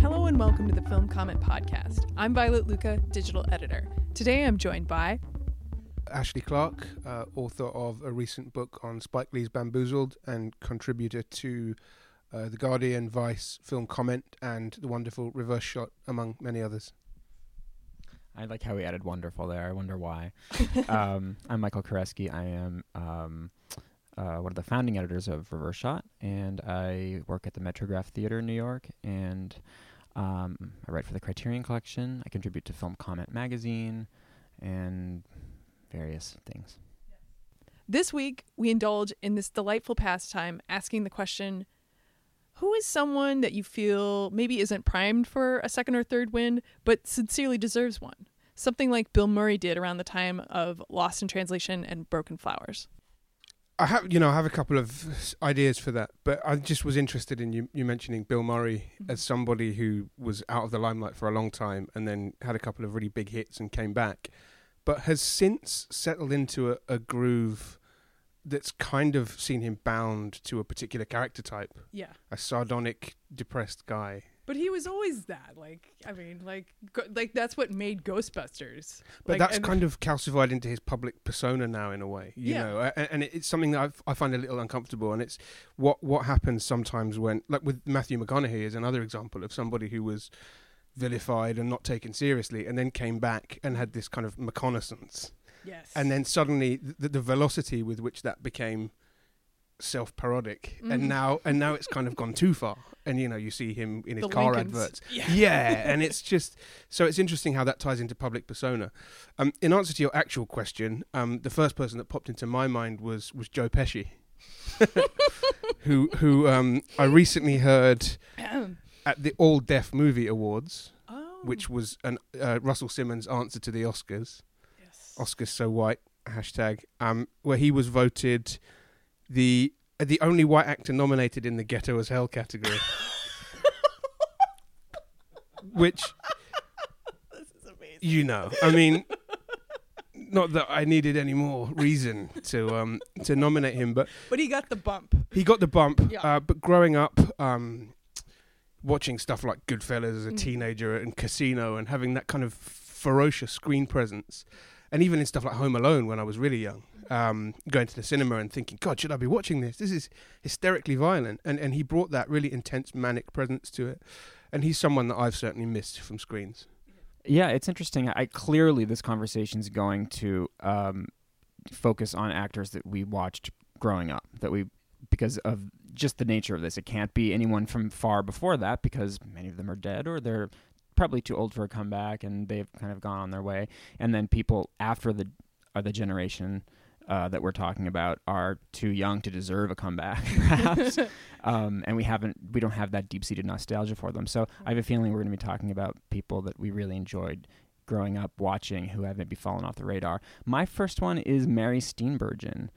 Hello and welcome to the Film Comment Podcast. I'm Violet Luca, digital editor. Today I'm joined by Ashley Clark, author of a recent book on Spike Lee's Bamboozled and contributor to The Guardian, Vice, Film Comment, and the wonderful Reverse Shot, among many others. I like how we added wonderful there. I wonder why. I'm Michael Koreski. I am one of the founding editors of Reverse Shot, and I work at the Metrograph Theater in New York, and I write for the Criterion Collection. I contribute to Film Comment magazine, and various things. This week, we indulge in this delightful pastime, asking the question, who is someone that you feel maybe isn't primed for a second or third win, but sincerely deserves one? Something like Bill Murray did around the time of Lost in Translation and Broken Flowers. I have a couple of ideas for that, but I just was interested in you mentioning Bill Murray as somebody who was out of the limelight for a long time and then had a couple of really big hits and came back, but has since settled into a groove that's kind of seen him bound to a particular character type. Yeah. A sardonic, depressed guy. But he was always that. That's what made Ghostbusters. But that's kind of calcified into his public persona now in a way, you know, and it's something that I find a little uncomfortable, and it's what happens sometimes when, like with Matthew McConaughey is another example of somebody who was vilified and not taken seriously and then came back and had this kind of reconnaissance. Yes. And then suddenly the velocity with which that became self-parodic, and now it's kind of gone too far. And you know, you see him in his car adverts. Yeah. And it's just so it's interesting how that ties into public persona. In answer to your actual question, the first person that popped into my mind was Joe Pesci, who I recently heard at the All Deaf Movie Awards, which was an Russell Simmons answer to the Oscars. Oscars so white hashtag, where he was voted the only white actor nominated in the Ghetto as Hell category, which this is amazing. You know, I mean, not that I needed any more reason to nominate him, but he got the bump. Yeah. But growing up, watching stuff like Goodfellas as a teenager and Casino, and having that kind of ferocious screen presence. And even in stuff like Home Alone when I was really young, going to the cinema and thinking, God, should I be watching this? This is hysterically violent. And he brought that really intense manic presence to it. And he's someone that I've certainly missed from screens. Yeah, it's interesting. Clearly this conversation's going to focus on actors that we watched growing up, because of just the nature of this. It can't be anyone from far before that because many of them are dead or they're probably too old for a comeback, and they've kind of gone on their way. And then people after the generation that we're talking about are too young to deserve a comeback, perhaps. And we don't have that deep-seated nostalgia for them. So I have a feeling we're going to be talking about people that we really enjoyed growing up watching who have maybe fallen off the radar. My first one is Mary Steenburgen,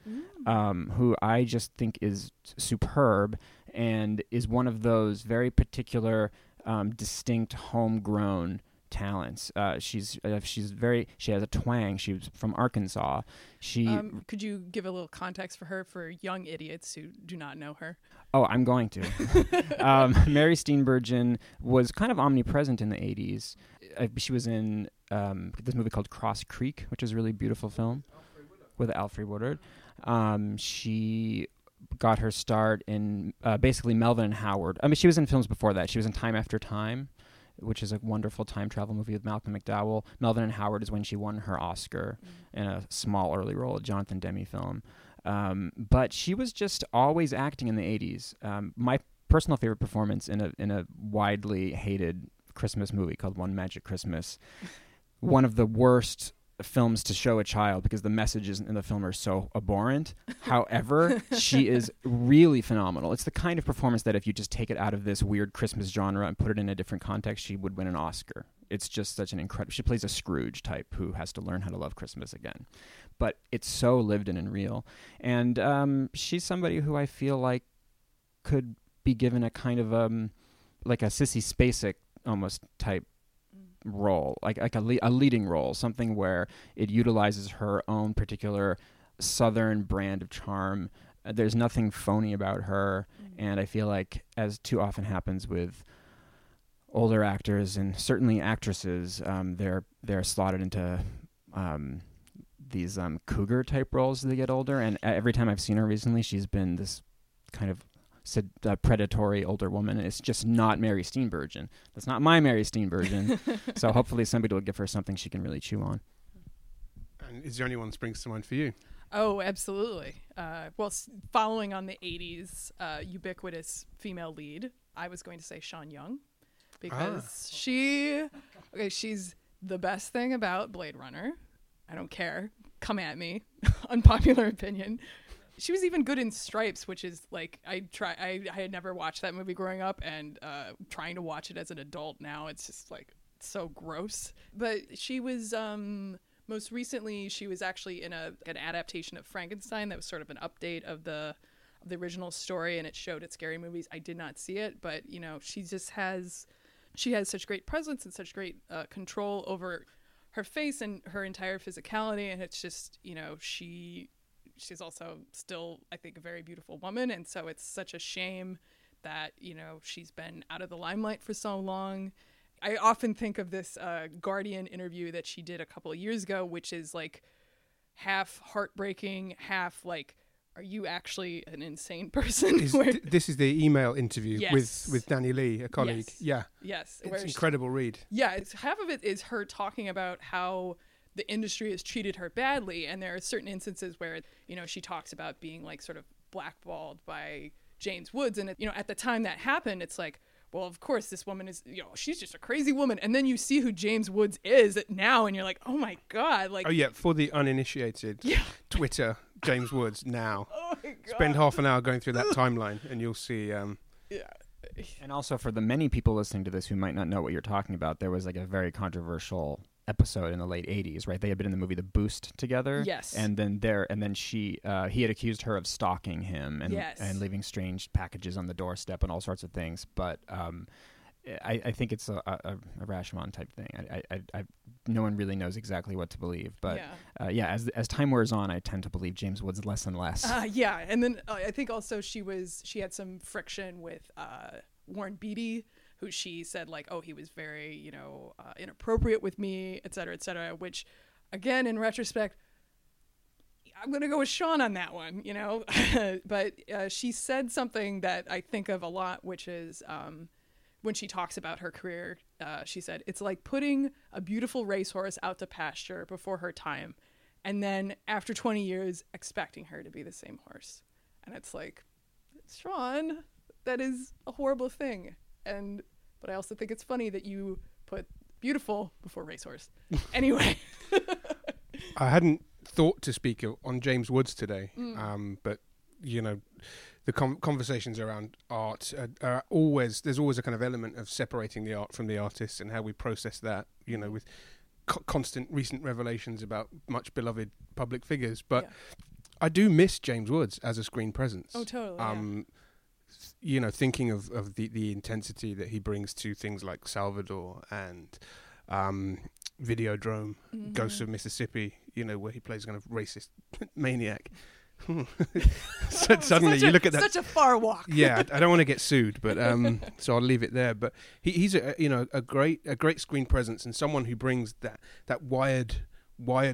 who I just think is superb and is one of those very particular distinct homegrown talents. She has a twang. She was from Arkansas. She could you give a little context for her for young idiots who do not know her? Oh, I'm going to. Mary Steenburgen was kind of omnipresent in the 80s. She was in this movie called Cross Creek, which is a really beautiful film with Alfre Woodard. She got her start in basically Melvin and Howard. I mean, she was in films before that. She was in Time After Time, which is a wonderful time travel movie with Malcolm McDowell. Melvin and Howard is when she won her Oscar in a small early role, a Jonathan Demme film. But she was just always acting in the 80s. My personal favorite performance in a widely hated Christmas movie called One Magic Christmas, one of the worst films to show a child because the messages in the film are so abhorrent. However, she is really phenomenal. It's the kind of performance that if you just take it out of this weird Christmas genre and put it in a different context, she would win an Oscar. It's just such an incredible... She plays a Scrooge type who has to learn how to love Christmas again. But it's so lived in and real. And she's somebody who I feel like could be given a kind of like a Sissy Spacek almost type role, like a leading role, something where it utilizes her own particular Southern brand of charm. There's nothing phony about her, and I feel like, as too often happens with older actors and certainly actresses, they're slotted into these cougar type roles as they get older. And every time I've seen her recently, she's been this kind of predatory older woman. It's just not Mary Steenburgen. That's not my Mary Steenburgen. So hopefully somebody will give her something she can really chew on. And is there anyone that springs to mind for you? Oh, absolutely. Following on the 80s ubiquitous female lead, I was going to say Sean Young, because she's the best thing about Blade Runner. I don't care. Come at me. Unpopular opinion. She was even good in Stripes, which is like, I had never watched that movie growing up, and trying to watch it as an adult now, it's just like so gross. But she was most recently, she was actually in an adaptation of Frankenstein that was sort of an update of the original story, and it showed at Scary Movies. I did not see it, but you know, she has such great presence and such great control over her face and her entire physicality, and it's just, you know, she's also still, I think, a very beautiful woman, and so it's such a shame that, you know, she's been out of the limelight for so long. I often think of this Guardian interview that she did a couple of years ago, which is like half heartbreaking, half like, are you actually an insane person? This is the email interview, yes, with Danny Lee, a colleague. Yes. Yeah. Yes. It's an incredible read. Yeah. Half of it is her talking about how the industry has treated her badly. And there are certain instances where, you know, she talks about being like sort of blackballed by James Woods. And, you know, at the time that happened, it's like, well, of course, this woman is, you know, she's just a crazy woman. And then you see who James Woods is now, and you're like, oh my God. Like, oh yeah, for the uninitiated, Twitter, James Woods now. Oh my God. Spend half an hour going through that timeline and you'll see. Yeah. And also for the many people listening to this who might not know what you're talking about, there was like a very controversial episode in the late 80s, right? They had been in the movie The Boost together. Yes. And then he had accused her of stalking him and leaving strange packages on the doorstep and all sorts of things. But I think it's a Rashomon type thing. I no one really knows exactly what to believe, but as time wears on, I tend to believe James Woods less and less. And then I think also she had some friction with Warren Beatty, who she said, like, oh, he was very, you know, inappropriate with me, et cetera, which, again, in retrospect, I'm going to go with Sean on that one, you know. But she said something that I think of a lot, which is when she talks about her career, she said, it's like putting a beautiful racehorse out to pasture before her time, and then after 20 years, expecting her to be the same horse. And it's like, Sean, that is a horrible thing. But I also think it's funny that you put beautiful before racehorse. Anyway. I hadn't thought to speak on James Woods today, but, you know, the conversations around art are always, there's always a kind of element of separating the art from the artist and how we process that, you know, with constant recent revelations about much beloved public figures. But I do miss James Woods as a screen presence. Oh, totally. Yeah. You know, thinking of the intensity that he brings to things like Salvador and Videodrome, Ghosts of Mississippi, you know, where he plays a kind of racist maniac. So suddenly you look at that. Such a far walk. Yeah, I don't want to get sued, but so I'll leave it there. But he's a great screen presence, and someone who brings that wired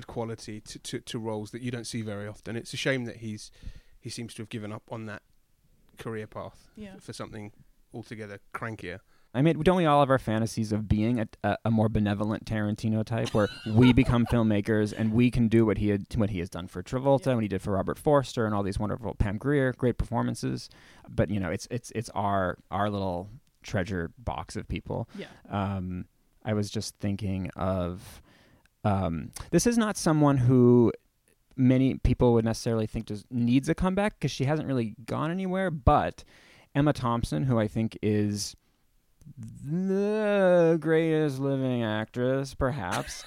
quality to roles that you don't see very often. It's a shame that he seems to have given up on that career path for something altogether crankier. I mean, don't we all have our fantasies of being a more benevolent Tarantino type, where we become filmmakers and we can do what he has done for Travolta, what he did for Robert Forster, and all these wonderful Pam Grier, great performances. But you know, it's our little treasure box of people. Yeah. I was just thinking of this is not someone who many people would necessarily think just needs a comeback, because she hasn't really gone anywhere, but Emma Thompson, who I think is the greatest living actress, perhaps,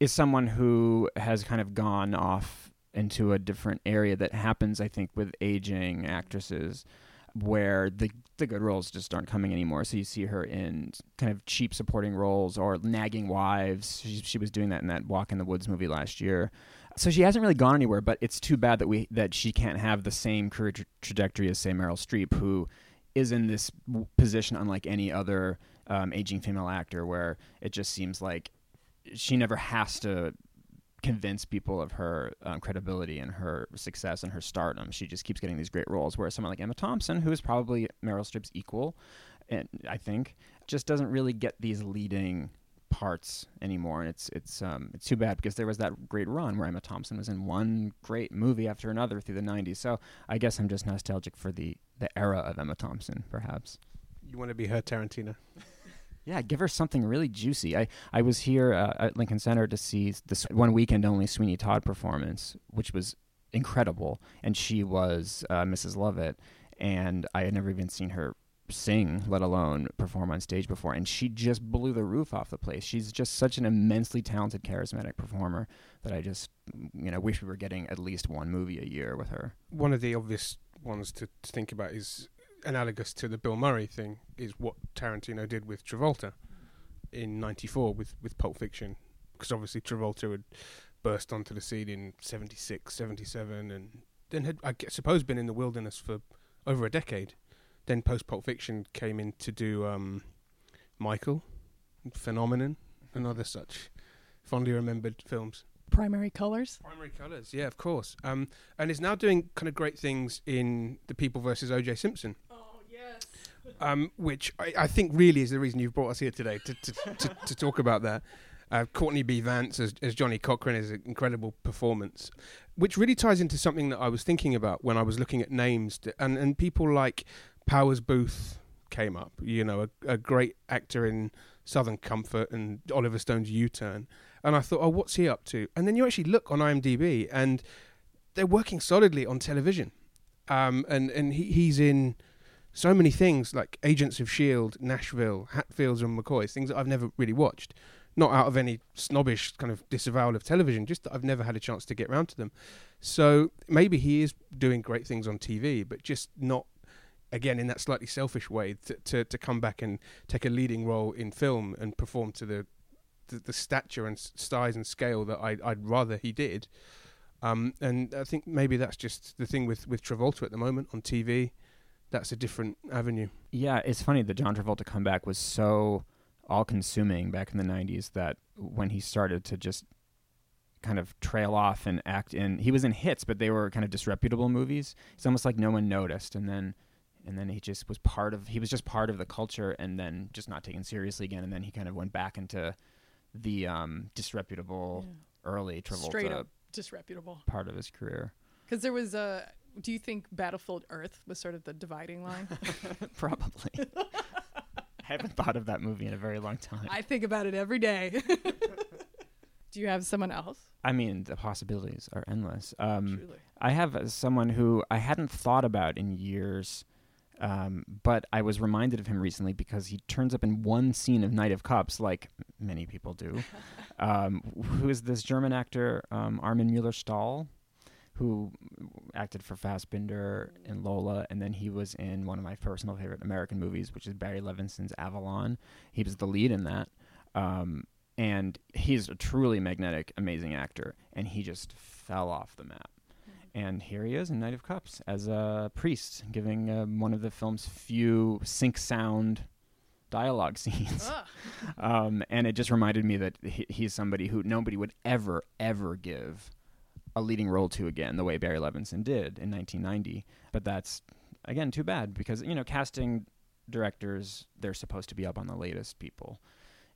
is someone who has kind of gone off into a different area that happens, I think, with aging actresses. where the good roles just aren't coming anymore. So you see her in kind of cheap supporting roles or nagging wives. She was doing that in that Walk in the Woods movie last year. So she hasn't really gone anywhere, but it's too bad that she can't have the same career trajectory as, say, Meryl Streep, who is in this position unlike any other aging female actor, where it just seems like she never has to convince people of her credibility and her success and her stardom. She just keeps getting these great roles, whereas someone like Emma Thompson, who is probably Meryl Streep's equal, and I think just doesn't really get these leading parts anymore. And it's too bad, because there was that great run where Emma Thompson was in one great movie after another through the 90s. So I guess I'm just nostalgic for the era of Emma Thompson, perhaps. You want to be her Tarantino? Yeah, give her something really juicy. I was here at Lincoln Center to see this one weekend only Sweeney Todd performance, which was incredible. And she was Mrs. Lovett. And I had never even seen her sing, let alone perform on stage before. And she just blew the roof off the place. She's just such an immensely talented, charismatic performer that I just wish we were getting at least one movie a year with her. One of the obvious ones to think about is, analogous to the Bill Murray thing, is what Tarantino did with Travolta in 94 with Pulp Fiction, because obviously Travolta had burst onto the scene in 76, 77, and then had, I suppose, been in the wilderness for over a decade. Then post Pulp Fiction came in to do Michael, Phenomenon, and other such fondly remembered films. Primary Colors, yeah, of course. And is now doing kind of great things in The People versus O.J. Simpson. Oh, yes. Which I think really is the reason you've brought us here today to talk about that. Courtney B. Vance as Johnny Cochran is an incredible performance, which really ties into something that I was thinking about when I was looking at names. And people like Powers Booth came up, a great actor in Southern Comfort and Oliver Stone's U-Turn. And I thought, oh, what's he up to? And then you actually look on IMDb, and they're working solidly on television. And he's in so many things like Agents of S.H.I.E.L.D., Nashville, Hatfields and McCoys, things that I've never really watched. Not out of any snobbish kind of disavowal of television, just that I've never had a chance to get round to them. So maybe he is doing great things on TV, but just not, again, in that slightly selfish way, to come back and take a leading role in film and perform to the stature and size and scale that I'd rather he did. And I think maybe that's just the thing with Travolta at the moment on TV. That's a different avenue. Yeah, it's funny. The John Travolta comeback was so all-consuming back in the 90s that when he started to just kind of trail off and act in... He was in hits, but they were kind of disreputable movies. It's almost like no one noticed. And then he just was part of the culture, and then just not taken seriously again. And then he kind of went back into the disreputable, early Travolta, straight up disreputable part of his career. Because there was do you think Battlefield Earth was sort of the dividing line? Probably. I haven't thought of that movie in a very long time. I think about it every day. Do you have someone else? I mean, the possibilities are endless. Truly. I have someone who I hadn't thought about in years. But I was reminded of him recently because he turns up in one scene of Knight of Cups, like many people do, who is this German actor, Armin Mueller-Stahl, who acted for Fassbinder and Lola, and then he was in one of my personal favorite American movies, which is Barry Levinson's Avalon. He was the lead in that, and he's a truly magnetic, amazing actor, and he just fell off the map. And here he is in Knight of Cups as a priest, giving one of the film's few sync sound dialogue scenes. And it just reminded me that he's somebody who nobody would ever, ever give a leading role to again, the way Barry Levinson did in 1990. But that's, again, too bad because, casting directors, they're supposed to be up on the latest people.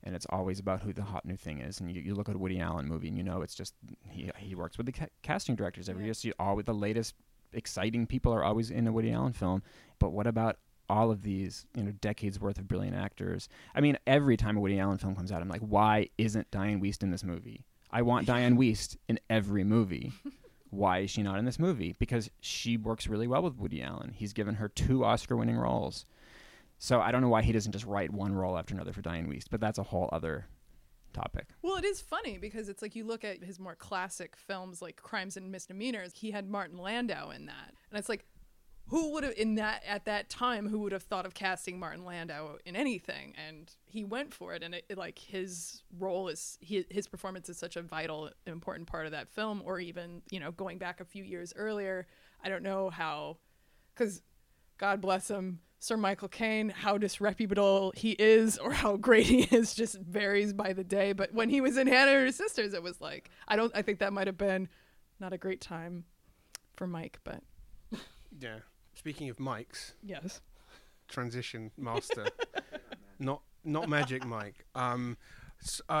And it's always about who the hot new thing is. And you look at a Woody Allen movie and it's just he works with the casting directors every year. So always the latest exciting people are always in a Woody Allen film. But what about all of these decades worth of brilliant actors? I mean, every time a Woody Allen film comes out, I'm like, why isn't Diane Wiest in this movie? I want Diane Wiest in every movie. Why is she not in this movie? Because she works really well with Woody Allen. He's given her 2 Oscar-winning roles. So I don't know why he doesn't just write one role after another for Diane Wiest, but that's a whole other topic. Well, it is funny because it's like you look at his more classic films like Crimes and Misdemeanors. He had Martin Landau in that. And it's like, who would have who would have thought of casting Martin Landau in anything? And he went for it. And his performance is such a vital, important part of that film. Or even, you know, going back a few years earlier, I don't know how, because God bless him, Sir Michael Caine, how disreputable he is or how great he is just varies by the day. But when he was in Hannah and Her Sisters, it was like, I think that might have been not a great time for Mike, but. Yeah. Speaking of Mikes. Yes. Transition master. not Magic Mike.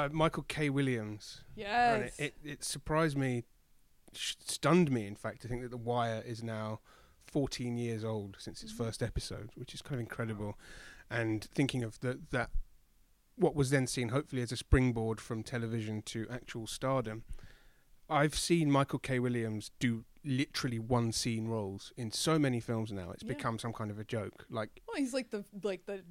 Michael K. Williams. Yes. It surprised me, stunned me, in fact, to think that The Wire is now 14 years old since its first episode, which is kind of incredible. And thinking of that what was then seen hopefully as a springboard from television to actual stardom. I've seen Michael K. Williams do literally one scene roles in so many films now. It's become some kind of a joke. He's like the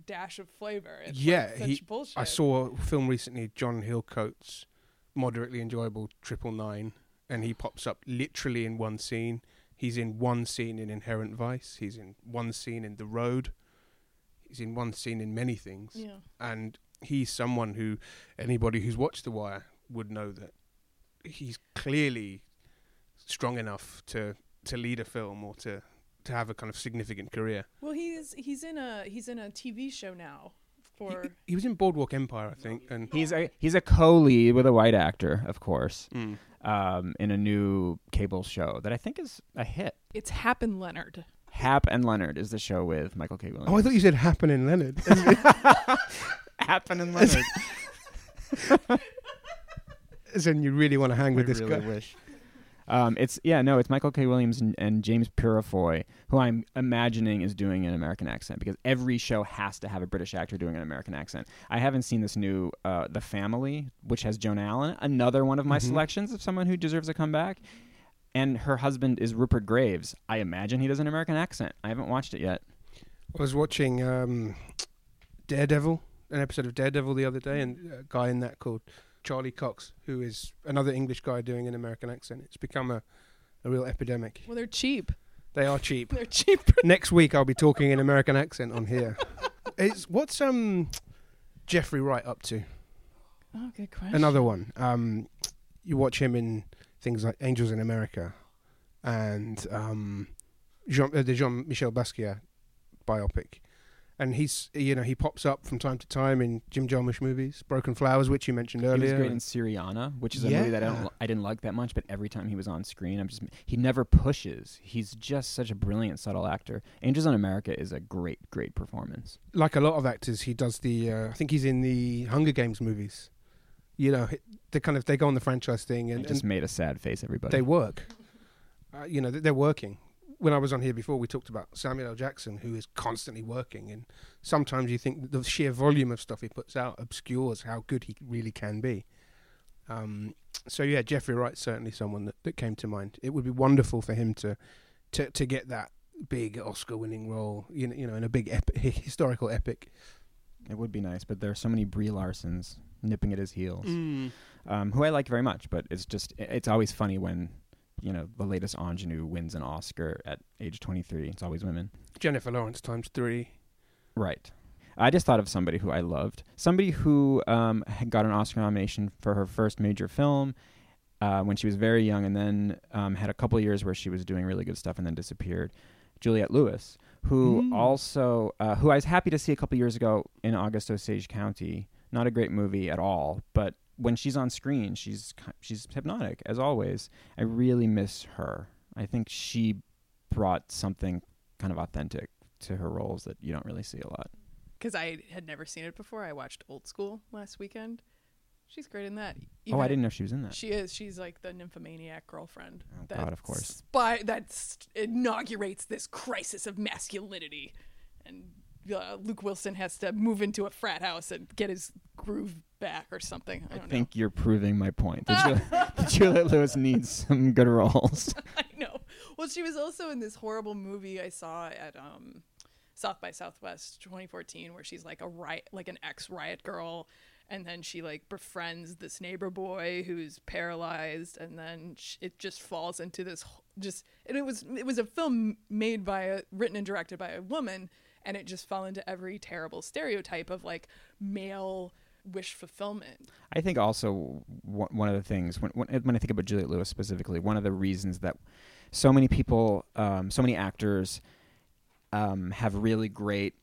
dash of flavor. It's bullshit. I saw a film recently, John Hillcoat's moderately enjoyable 999, and he pops up literally in one scene. He's in one scene in Inherent Vice. He's in one scene in The Road. He's in one scene in many things. Yeah. And he's someone who anybody who's watched The Wire would know that he's clearly strong enough to lead a film or to have a kind of significant career. Well, he's in a TV show now. He was in Boardwalk Empire, I think, and he's a co-lead with a white actor, of course, in a new cable show that I think is a hit. It's Hap and Leonard. Hap and Leonard is the show with Michael K. Williams. Oh, I thought you said Happen and Leonard. Happen and Leonard. As in, you really want to hang with this guy. I really wish. It's Michael K. Williams and James Purefoy, who I'm imagining is doing an American accent, because every show has to have a British actor doing an American accent. I haven't seen this new The Family, which has Joan Allen, another one of my selections of someone who deserves a comeback. And her husband is Rupert Graves. I imagine he does an American accent. I haven't watched it yet. I was watching Daredevil, an episode of Daredevil the other day, and a guy in that called Charlie Cox, who is another English guy doing an American accent. It's become a real epidemic. Well, they're cheap. They are cheap. They're cheap. Next week, I'll be talking an American accent on here. What's Jeffrey Wright up to? Oh, good question. Another one. You watch him in things like Angels in America and the Jean-Michel Basquiat biopic. And he pops up from time to time in Jim Jarmusch movies, Broken Flowers, which you mentioned earlier. He was great in Syriana, which is a movie that I didn't like that much, but every time he was on screen, he never pushes. He's just such a brilliant, subtle actor. Angels in America is a great, great performance. Like a lot of actors, he does I think he's in the Hunger Games movies. You know, they go on the franchise thing, and just made a sad face. Everybody, they work. They're working. When I was on here before, we talked about Samuel L. Jackson, who is constantly working, and sometimes you think the sheer volume of stuff he puts out obscures how good he really can be. Jeffrey Wright's certainly someone that came to mind. It would be wonderful for him to get that big Oscar-winning role, in a big historical epic. It would be nice, but there are so many Brie Larsons nipping at his heels, who I like very much, but it's always funny when the latest ingenue wins an Oscar at age 23. It's always women. Jennifer Lawrence ×3. Right. I just thought of somebody who I loved. Somebody who got an Oscar nomination for her first major film when she was very young, and then had a couple of years where she was doing really good stuff and then disappeared. Juliette Lewis, who also, who I was happy to see a couple of years ago in August Osage County. Not a great movie at all, but when she's on screen, she's hypnotic, as always. I really miss her. I think she brought something kind of authentic to her roles that you don't really see a lot. Because I had never seen it before. I watched Old School last weekend. She's great in that. Even I didn't know she was in that. She is. She's like the nymphomaniac girlfriend. Oh, God, of course. That inaugurates this crisis of masculinity. And Luke Wilson has to move into a frat house and get his groove back or something. I think you're proving my point. Juliette Lewis needs some good roles. I know. Well, she was also in this horrible movie I saw at South by Southwest 2014, where she's like an ex-riot girl, and then she like befriends this neighbor boy who's paralyzed, and then it just falls into this just, and it was a film made by written and directed by a woman, and it just fell into every terrible stereotype of like male wish fulfillment. I think also one of the things when I think about Juliette Lewis specifically, one of the reasons that so many people, so many actors have really great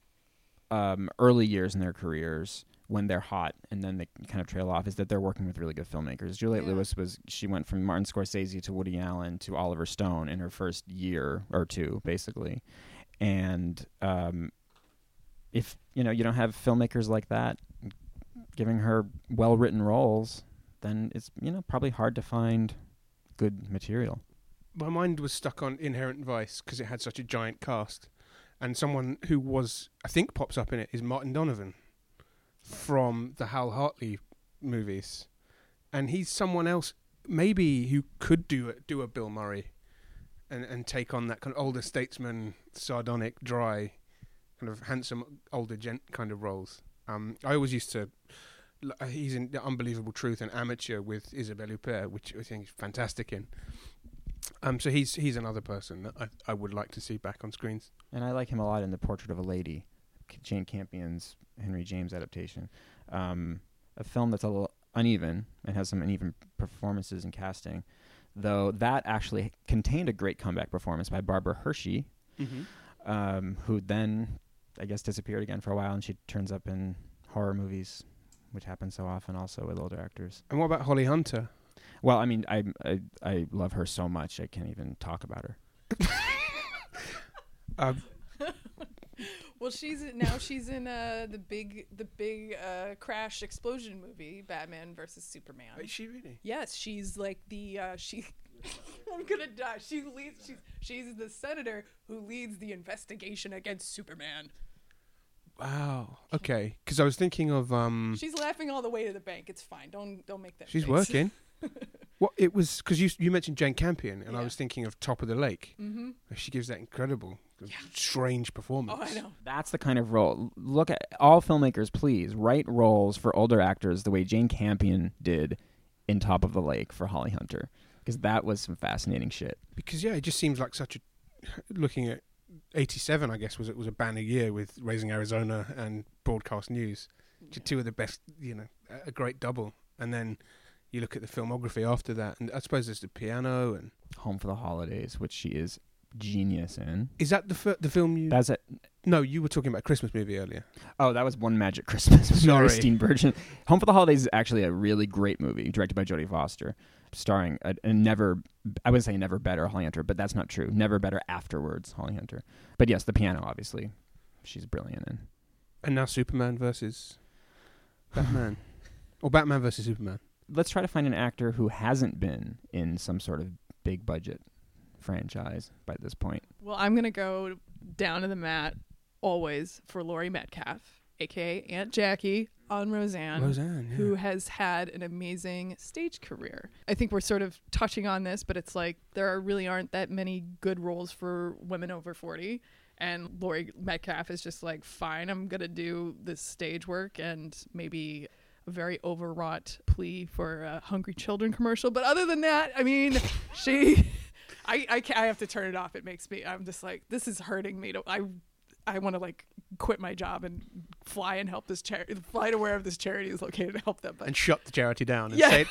early years in their careers when they're hot and then they kind of trail off, is that they're working with really good filmmakers. Juliette Lewis she went from Martin Scorsese to Woody Allen to Oliver Stone in her first year or two, basically. And if you know you don't have filmmakers like that giving her well-written roles, then it's, you know, probably hard to find good material. My mind was stuck on Inherent Vice because it had such a giant cast, and someone who was, I think, pops up in it is Martin Donovan from the Hal Hartley movies, and he's someone else maybe who could do a Bill Murray and take on that kind of older statesman, sardonic, dry, kind of handsome older gent kind of roles. I always used to. He's in The Unbelievable Truth and Amateur with Isabelle Huppert, which I think is fantastic in. So he's another person that I would like to see back on screens. And I like him a lot in The Portrait of a Lady, Jane Campion's Henry James adaptation. A film that's a little uneven and has some uneven performances and casting, though that actually contained a great comeback performance by Barbara Hershey, who then, I guess, disappeared again for a while, and she turns up in horror movies, which happens so often also with older actors. And what about Holly Hunter? Well, I mean, I love her so much I can't even talk about her. Well, she's in the big crash explosion movie, Batman versus Superman. Is she really? Yes, she's like the she. I'm gonna die. She's the senator who leads the investigation against Superman. Wow. Okay. Because I was thinking of she's laughing all the way to the bank. It's fine. Don't make that. She's face. Working. Well, it was because you mentioned Jane Campion, and I was thinking of Top of the Lake. Mm-hmm. She gives that incredible, strange performance. Oh, I know. That's the kind of role. Look at all filmmakers. Please write roles for older actors the way Jane Campion did in Top of the Lake for Holly Hunter, because that was some fascinating shit. Because it just seems like such a. Looking at 87, I guess was a banner year with Raising Arizona and Broadcast News, two of the best. You know, a great double, and then. You look at the filmography after that, and I suppose there's The Piano and Home for the Holidays, which she is genius in. Is that the film you... That's it. No, you were talking about a Christmas movie earlier. Oh, that was One Magic Christmas with Mary Steenburgen. Home for the Holidays is actually a really great movie, directed by Jodie Foster, starring I would say never better Holly Hunter, but that's not true. Never better afterwards Holly Hunter. But yes, The Piano, obviously. She's brilliant in. And now Superman versus Batman. Or Batman versus Superman. Let's try to find an actor who hasn't been in some sort of big budget franchise by this point. Well, I'm going to go down to the mat always for Laurie Metcalf, a.k.a. Aunt Jackie on Roseanne who has had an amazing stage career. I think we're sort of touching on this, but it's like there really aren't that many good roles for women over 40. And Laurie Metcalf is just like, fine, I'm going to do this stage work and maybe... a very overwrought plea for a Hungry Children commercial. But other than that, I mean, I have to turn it off. It makes me, I'm just like, this is hurting me. I want to like quit my job and fly to wherever this charity is located to help them. But. And shut the charity down and say,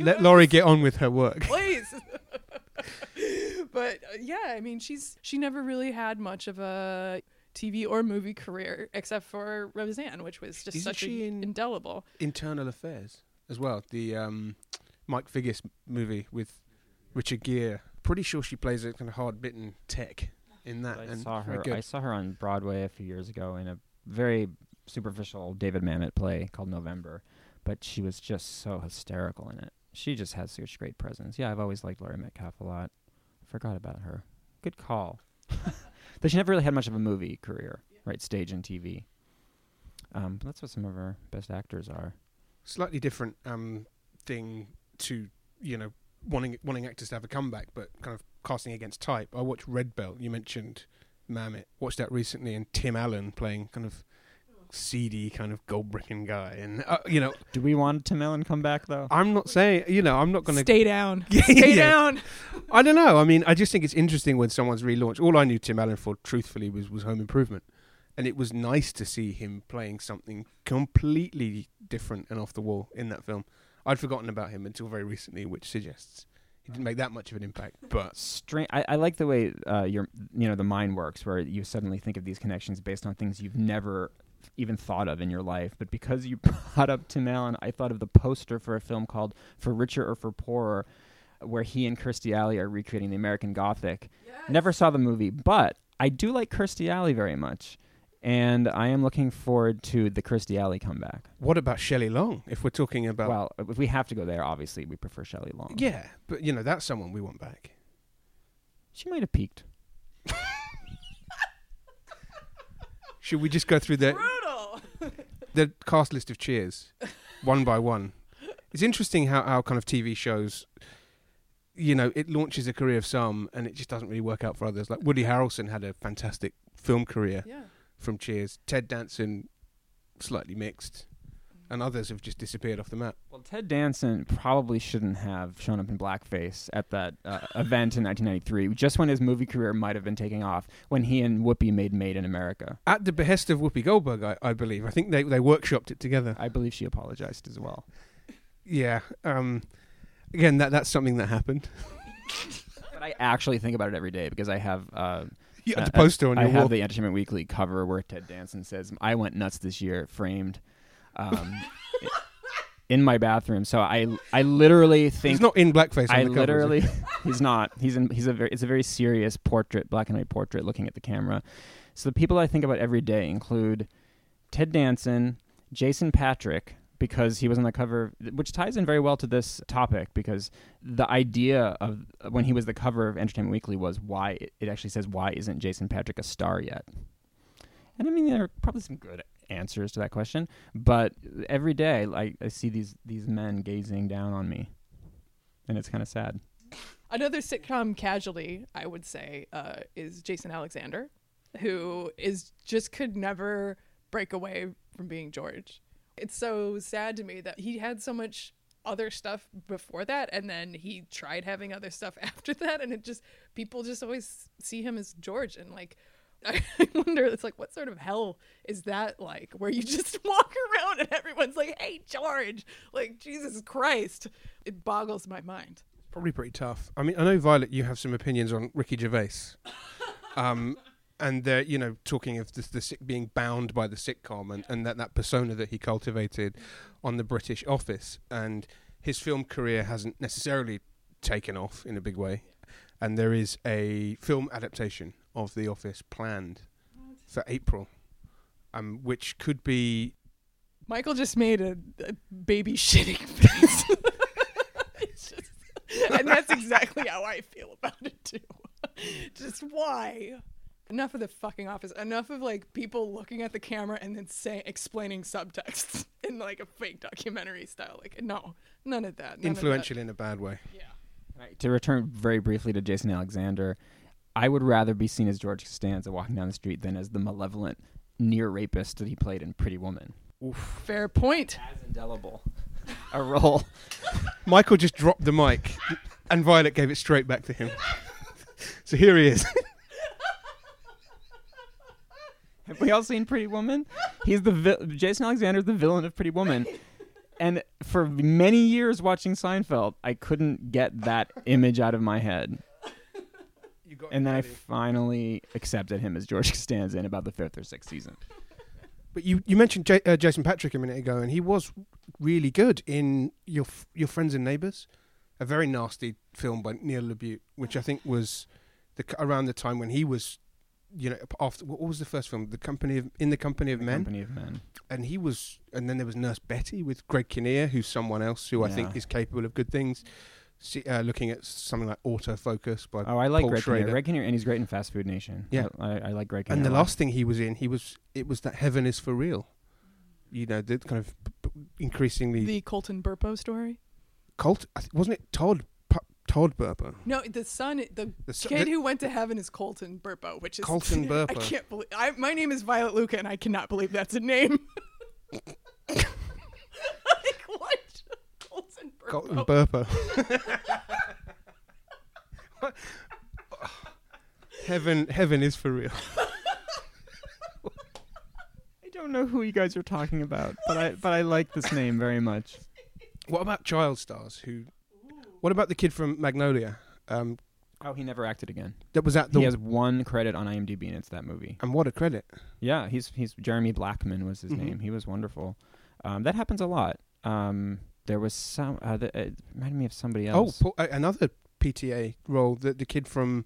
let Laurie get on with her work. Please. But I mean, she never really had much of a TV or movie career, except for Roseanne, which was just indelible. Internal Affairs as well, the Mike Figgis movie with Richard Gere. Pretty sure she plays a kind of hard-bitten tech in that. I saw her on Broadway a few years ago in a very superficial David Mamet play called November, but she was just so hysterical in it. She just has such great presence. Yeah, I've always liked Laurie Metcalf a lot. Forgot about her. Good call. But she never really had much of a movie career, right? Stage and TV. But that's what some of her best actors are. Slightly different thing to, you know, wanting actors to have a comeback, but kind of casting against type. I watched Red Belt. You mentioned Mamet. Watched that recently, and Tim Allen playing kind of seedy kind of gold bricking guy, and do we want Tim Allen come back though? I'm not saying, I'm not going to stay down. Stay down. I don't know. I mean, I just think it's interesting when someone's relaunched. All I knew Tim Allen for, truthfully, was Home Improvement, and it was nice to see him playing something completely different and off the wall in that film. I'd forgotten about him until very recently, which suggests it didn't make that much of an impact, but... I like the way the mind works, where you suddenly think of these connections based on things you've never even thought of in your life. But because you brought up Tim Allen, I thought of the poster for a film called For Richer or For Poorer, where he and Kirstie Alley are recreating the American Gothic. Yes. Never saw the movie, but I do like Kirstie Alley very much. And I am looking forward to the Kirstie Alley comeback. What about Shelley Long, if we're talking about... Well, if we have to go there, obviously, we prefer Shelley Long. Yeah, but, that's someone we want back. She might have peaked. Should we just go through the cast list of Cheers, one by one? It's interesting how kind of TV shows... it launches a career of some, and it just doesn't really work out for others. Like, Woody Harrelson had a fantastic film career. Yeah. From Cheers. Ted Danson, slightly mixed, and others have just disappeared off the map. Well, Ted Danson probably shouldn't have shown up in blackface at that event in 1993, just when his movie career might have been taking off, when he and Whoopi made Made in America. At the behest of Whoopi Goldberg, I believe. I think they workshopped it together. I believe she apologized as well. Yeah. Again, that's something that happened. But I actually think about it every day, because I have... Yeah, the poster on your wall. I have the Entertainment Weekly cover where Ted Danson says, "I went nuts this year," framed, in my bathroom. So I literally think he's not in blackface. He's not. It's a very serious portrait, black and white portrait, looking at the camera. So the people I think about every day include Ted Danson, Jason Patrick, because he was on the cover, which ties in very well to this topic, because the idea of when he was the cover of Entertainment Weekly was why, it actually says, why isn't Jason Patrick a star yet? And I mean, there are probably some good answers to that question, but every day I see these men gazing down on me, and it's kind of sad. Another sitcom casualty, I would say, is Jason Alexander, who could never break away from being George. It's so sad to me that he had so much other stuff before that, and then he tried having other stuff after that, and people just always see him as George, and I wonder, it's what sort of hell is that like, where you just walk around and everyone's like, "Hey, George," Jesus Christ, it boggles my mind. Probably pretty tough. I mean, I know, Violet, you have some opinions on Ricky Gervais. And they're, talking of the being bound by the sitcom and that persona that he cultivated on the British Office. And his film career hasn't necessarily taken off in a big way. And there is a film adaptation of The Office planned for April, which could be... Michael just made a baby shitting face. And that's exactly how I feel about it, too. Just why... Enough of the fucking Office. Enough of people looking at the camera and then explaining subtexts in a fake documentary style. No, none of that. Influential in a bad way. Yeah. Right, to return very briefly to Jason Alexander, I would rather be seen as George Costanza walking down the street than as the malevolent near rapist that he played in Pretty Woman. Oof. Fair point. As indelible a role. Michael just dropped the mic, and Violet gave it straight back to him. So here he is. Have we all seen Pretty Woman? He's Jason Alexander's the villain of Pretty Woman. And for many years watching Seinfeld, I couldn't get that image out of my head. I finally accepted him as George Costanza in about the fifth or sixth season. But you mentioned Jason Patrick a minute ago, and he was really good in your Friends and Neighbors, a very nasty film by Neil LaBute, which I think was around the time when he was... after what was the first film? The Company of Men. Company of Men. And he was, and then there was Nurse Betty with Greg Kinnear, who's someone else who I think is capable of good things. Looking at something like Autofocus by Paul Schrader. Oh, I like Greg Kinnear. Greg Kinnear, and he's great in Fast Food Nation. Yeah, I like Greg Kinnear. And the last thing he was in, it was that Heaven is for Real. The kind of increasingly the Colton Burpo story. Wasn't it Todd? Todd Burpo. No, the son, the kid who went to heaven is Colton Burpo, which is Colton Burpo. I can't believe my name is Violet Luca, and I cannot believe that's a name. Like what? Colton Burpo. Colton Burpo. Heaven is for real. I don't know who you guys are talking about, but I like this name very much. What about child stars? What about the kid from Magnolia? He never acted again. He has one credit on IMDb, and it's that movie. And what a credit! Yeah, he's Jeremy Blackman was his name. He was wonderful. That happens a lot. There was some. It reminded me of somebody else. Oh, another PTA role. The kid from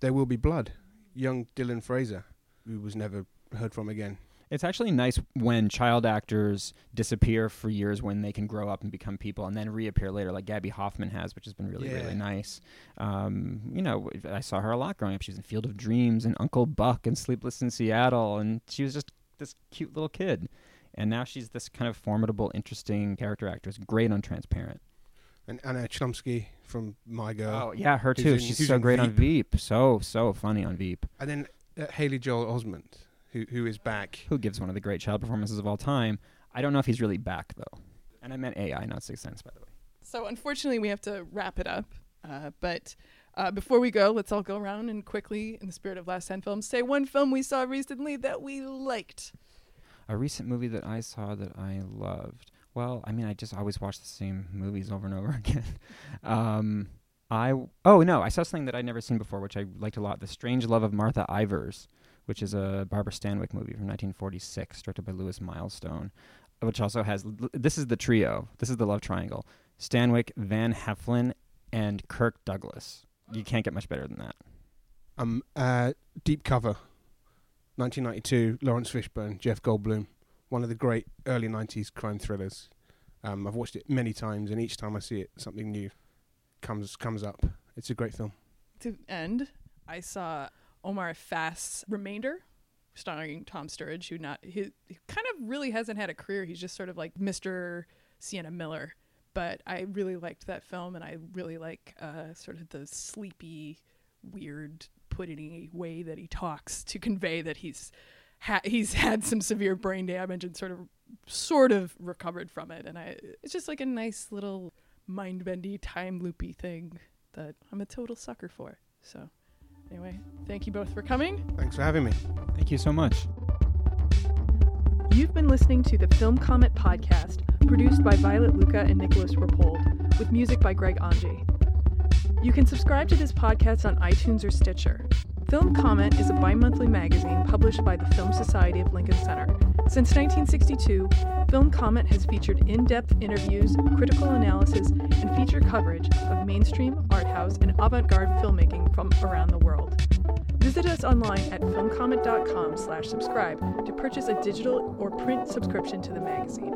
There Will Be Blood, young Dylan Fraser, who was never heard from again. It's actually nice when child actors disappear for years when they can grow up and become people and then reappear later, like Gabby Hoffman has, which has been really, really nice. I saw her a lot growing up. She was in Field of Dreams and Uncle Buck and Sleepless in Seattle, and she was just this cute little kid. And now she's this kind of formidable, interesting character actress, great on Transparent. And Anna Chlumsky from My Girl. Oh, yeah, her too. She's so great on Veep. So funny on Veep. And then Haley Joel Osment, who is back. Who gives one of the great child performances of all time. I don't know if he's really back, though. And I meant AI, not Sixth Sense, by the way. So, unfortunately, we have to wrap it up. But before we go, let's all go around and quickly, in the spirit of Last 10 Films, say one film we saw recently that we liked. A recent movie that I saw that I loved. Well, I mean, I just always watch the same movies over and over again. I saw something that I'd never seen before, which I liked a lot. The Strange Love of Martha Ivers, which is a Barbara Stanwyck movie from 1946, directed by Lewis Milestone, which also has, this is the trio, this is the love triangle, Stanwyck, Van Heflin, and Kirk Douglas. You can't get much better than that. Deep Cover, 1992, Lawrence Fishburne, Jeff Goldblum. One of the great early 90s crime thrillers. I've watched it many times, and each time I see it, something new comes up. It's a great film. To end, I saw Omar Fast's Remainder, starring Tom Sturridge, who kind of really hasn't had a career. He's just sort of like Mr. Sienna Miller. But I really liked that film, and I really like sort of the sleepy, weird, puddingy way that he talks to convey that he's had some severe brain damage and sort of recovered from it, and it's just like a nice little mind-bendy, time-loopy thing that I'm a total sucker for. So anyway, thank you both for coming. Thanks for having me. Thank you so much. You've been listening to the Film Comment Podcast, produced by Violet Luca and Nicholas Rapold, with music by Greg Anji. You can subscribe to this podcast on iTunes or Stitcher. Film Comment is a bi-monthly magazine published by the Film Society of Lincoln Center. Since 1962, Film Comment has featured in-depth interviews, critical analysis, and feature coverage of mainstream, art house, and avant-garde filmmaking from around the world. Visit us online at filmcomment.com/subscribe to purchase a digital or print subscription to the magazine.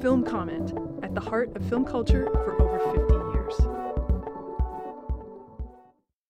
Film Comment, at the heart of film culture for over